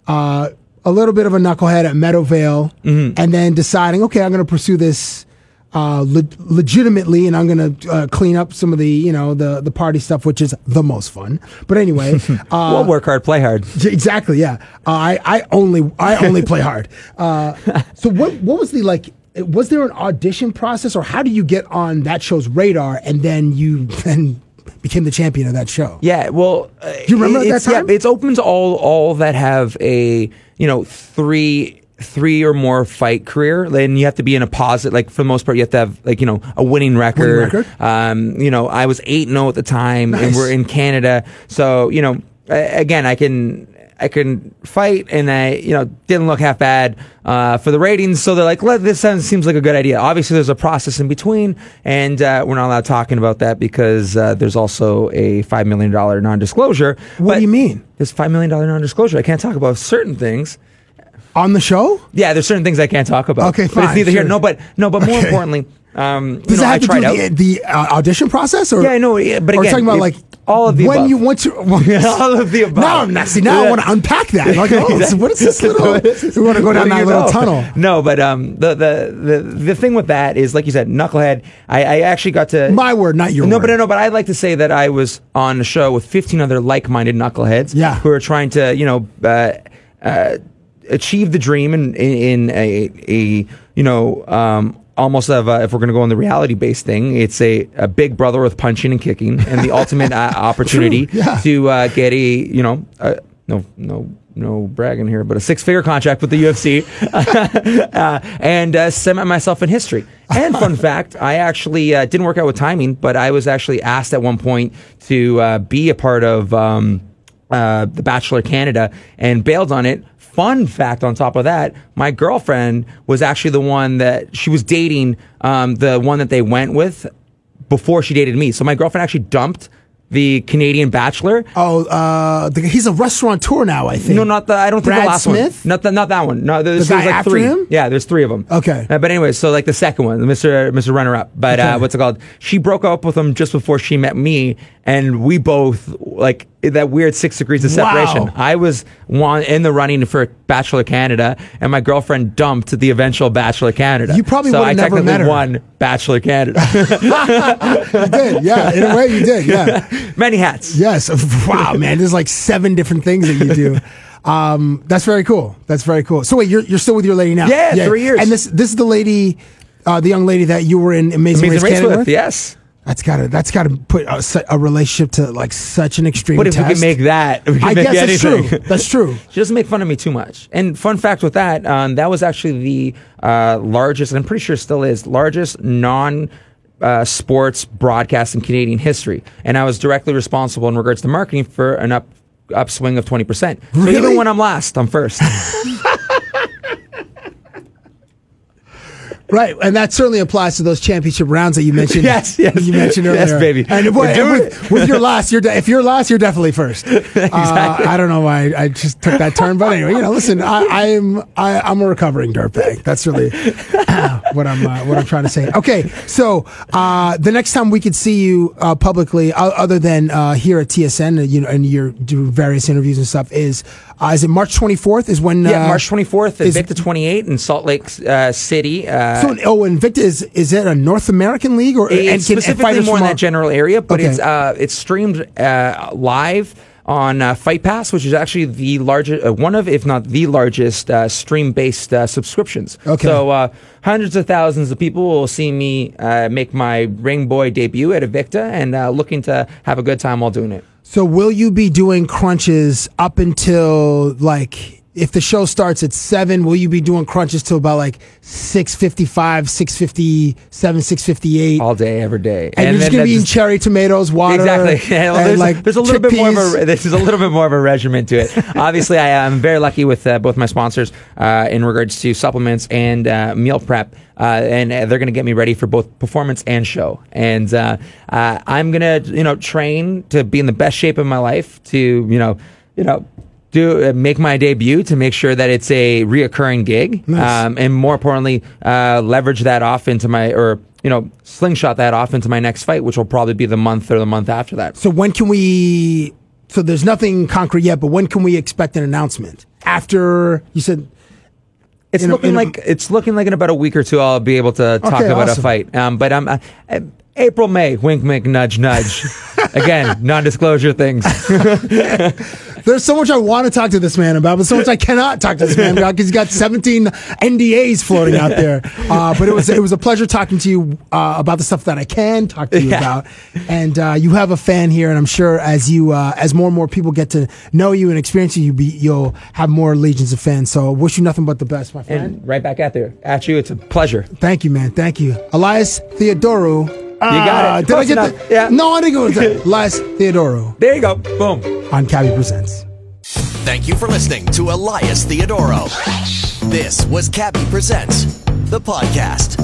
Uh, a little bit of a knucklehead at Meadowvale, mm-hmm. and then deciding, okay, I'm going to pursue this uh, le- legitimately, and I'm going to uh, clean up some of the, you know, the the party stuff, which is the most fun. But anyway, uh, well, work hard, play hard. Exactly, yeah. Uh, I I only I only play hard. Uh, so what what was the like? Was there an audition process, or how do you get on that show's radar, and then you then. became the champion of that show. Yeah, well... Uh, do you remember that time? Yeah, it's open to all all that have a, you know, three three or more fight career. Then you have to be in a positive... Like, for the most part, you have to have, like, you know, a winning record. Winning record? Um, you know, I was eight and oh at the time, nice. And we're in Canada. So, you know, again, I can... I can fight, and I, you know, didn't look half bad uh, for the ratings. So they're like, "Let this sounds, seems like a good idea." Obviously, there's a process in between, and uh, we're not allowed talking about that because uh, there's also a five million dollar non-disclosure. What but do you mean? There's five million dollar non-disclosure. I can't talk about certain things on the show. Yeah, there's certain things I can't talk about. Okay, fine. But it's neither sure. here. No, but no, but more okay. importantly, Um, Does you know, that have I to tried do with out. the, the uh, audition process? Or, yeah, no, yeah, but again, talking about if, like all of the when above. you want to, well, all of the above. Now I'm nasty. Now yeah. I want to unpack that. Like, oh, exactly. what is this little? We want to go down do that little know? tunnel. No, but um, the, the the the thing with that is, like you said, knucklehead. I, I actually got to my word, not your. No, word. but no, no, but I'd like to say that I was on a show with fifteen other like-minded knuckleheads. Yeah. Who are trying to, you know, uh, uh, achieve the dream in in, in a a you know. Um, Almost of uh, if we're going to go on the reality-based thing, it's a, a big brother with punching and kicking, and the ultimate uh, opportunity True, yeah. to uh, get a you know uh, no no no bragging here, but a six-figure contract with the U F C, uh, and uh, cement myself in history. And fun fact, I actually uh, didn't work out with timing, but I was actually asked at one point to uh, be a part of um, uh, The Bachelor Canada, and bailed on it. Fun fact on top of that, my girlfriend was actually the one that she was dating, um, the one that they went with before she dated me. So my girlfriend actually dumped the Canadian Bachelor. Oh, uh, the, he's a restaurateur now, I think. No, not the, I don't think Brad the last Smith? one. Not the, not that one. No, there's the guy like after three. him? Yeah, there's three of them. Okay. Uh, but anyway, so like the second one, Mister Mister Runner-Up. But okay. uh, what's it called? She broke up with him just before she met me, and we both, like, that weird six degrees of separation. Wow. I was one in the running for Bachelor Canada, and my girlfriend dumped the eventual Bachelor Canada. You probably so I never technically won Bachelor Canada. You did, yeah. In a way, you did, yeah. Many hats. Yes. Wow, man. There's like seven different things that you do. Um, that's very cool. That's very cool. So wait, you're you're still with your lady now? Yeah, yeah. three years. And this this is the lady, uh, the young lady that you were in Amazing, Amazing Race, Race Canada with. Yes. That's gotta that's gotta put a, a relationship to like such an extreme test. But if test. we can make that, we can I make guess anything. That's true. That's true. She doesn't make fun of me too much. And fun fact with that, um, that was actually the uh, largest, and I'm pretty sure still is, largest non uh, sports broadcast in Canadian history. And I was directly responsible in regards to marketing for an up upswing of twenty percent. Really? So even when I'm last, I'm first. Right, and that certainly applies to those championship rounds that you mentioned. Yes, yes. You mentioned earlier. Yes, baby. And if, and with, with your loss, you're de- if you're lost, you're definitely first. Exactly. Uh, I don't know why I just took that turn, but anyway, you know, listen, I, I'm I, I'm a recovering dirtbag. That's really uh, what I'm uh, what I'm trying to say. Okay, so uh, the next time we could see you uh, publicly, uh, other than uh, here at T S N, you know, and you do various interviews and stuff, is uh, is it March twenty-fourth? Is when uh, yeah, March twenty-fourth, Invicta twenty-eight in Salt Lake uh, City. Uh, So, oh, Invicta is is it a North American league or and specifically more in that general area? But okay. it's uh, it's streamed uh, live on uh, Fight Pass, which is actually the largest, uh, one of, if not the largest, uh, stream-based uh, subscriptions. Okay. So uh, hundreds of thousands of people will see me uh, make my ring boy debut at Invicta, and uh, looking to have a good time while doing it. So, will you be doing crunches up until like? If the show starts at seven, will you be doing crunches till about like six fifty-five, six fifty-seven, six fifty-eight? All day, every day. And, and you're just going to be eating cherry tomatoes, water. Exactly. And and there's, like there's a little chickpeas. bit more of a, there's a little bit more of a regimen to it. Obviously, I am very lucky with uh, both my sponsors uh, in regards to supplements and uh, meal prep. Uh, and uh, they're going to get me ready for both performance and show. And uh, uh, I'm going to, you know, train to be in the best shape of my life to, you know, you know, do uh, make my debut to make sure that it's a reoccurring gig. Nice. Um, and more importantly, uh, leverage that off into my, or, you know, slingshot that off into my next fight, which will probably be the month or the month after that. So when can we, so there's nothing concrete yet, but when can we expect an announcement? After, you said... It's in looking a, like, a, it's looking like in about a week or two, I'll be able to talk okay, about awesome. a fight. Um, but I'm, uh, April, May, wink, wink, nudge, nudge. Again, non-disclosure things. There's so much I want to talk to this man about, but so much I cannot talk to this man about because he's got seventeen N D As floating out there. Uh, but it was it was a pleasure talking to you uh, about the stuff that I can talk to you yeah. about. And uh, you have a fan here, and I'm sure as you uh, as more and more people get to know you and experience you, you be, you'll have more legions of fans. So I wish you nothing but the best, my friend. And right back at there at you. It's a pleasure. Thank you, man. Thank you, Elias Theodorou. You got it. Uh, did I get that? Yeah. No, I didn't go with that. Elias Theodorou. There you go. Boom. On Cabbie Presents. Thank you for listening to Elias Theodorou. This was Cabbie Presents, the podcast.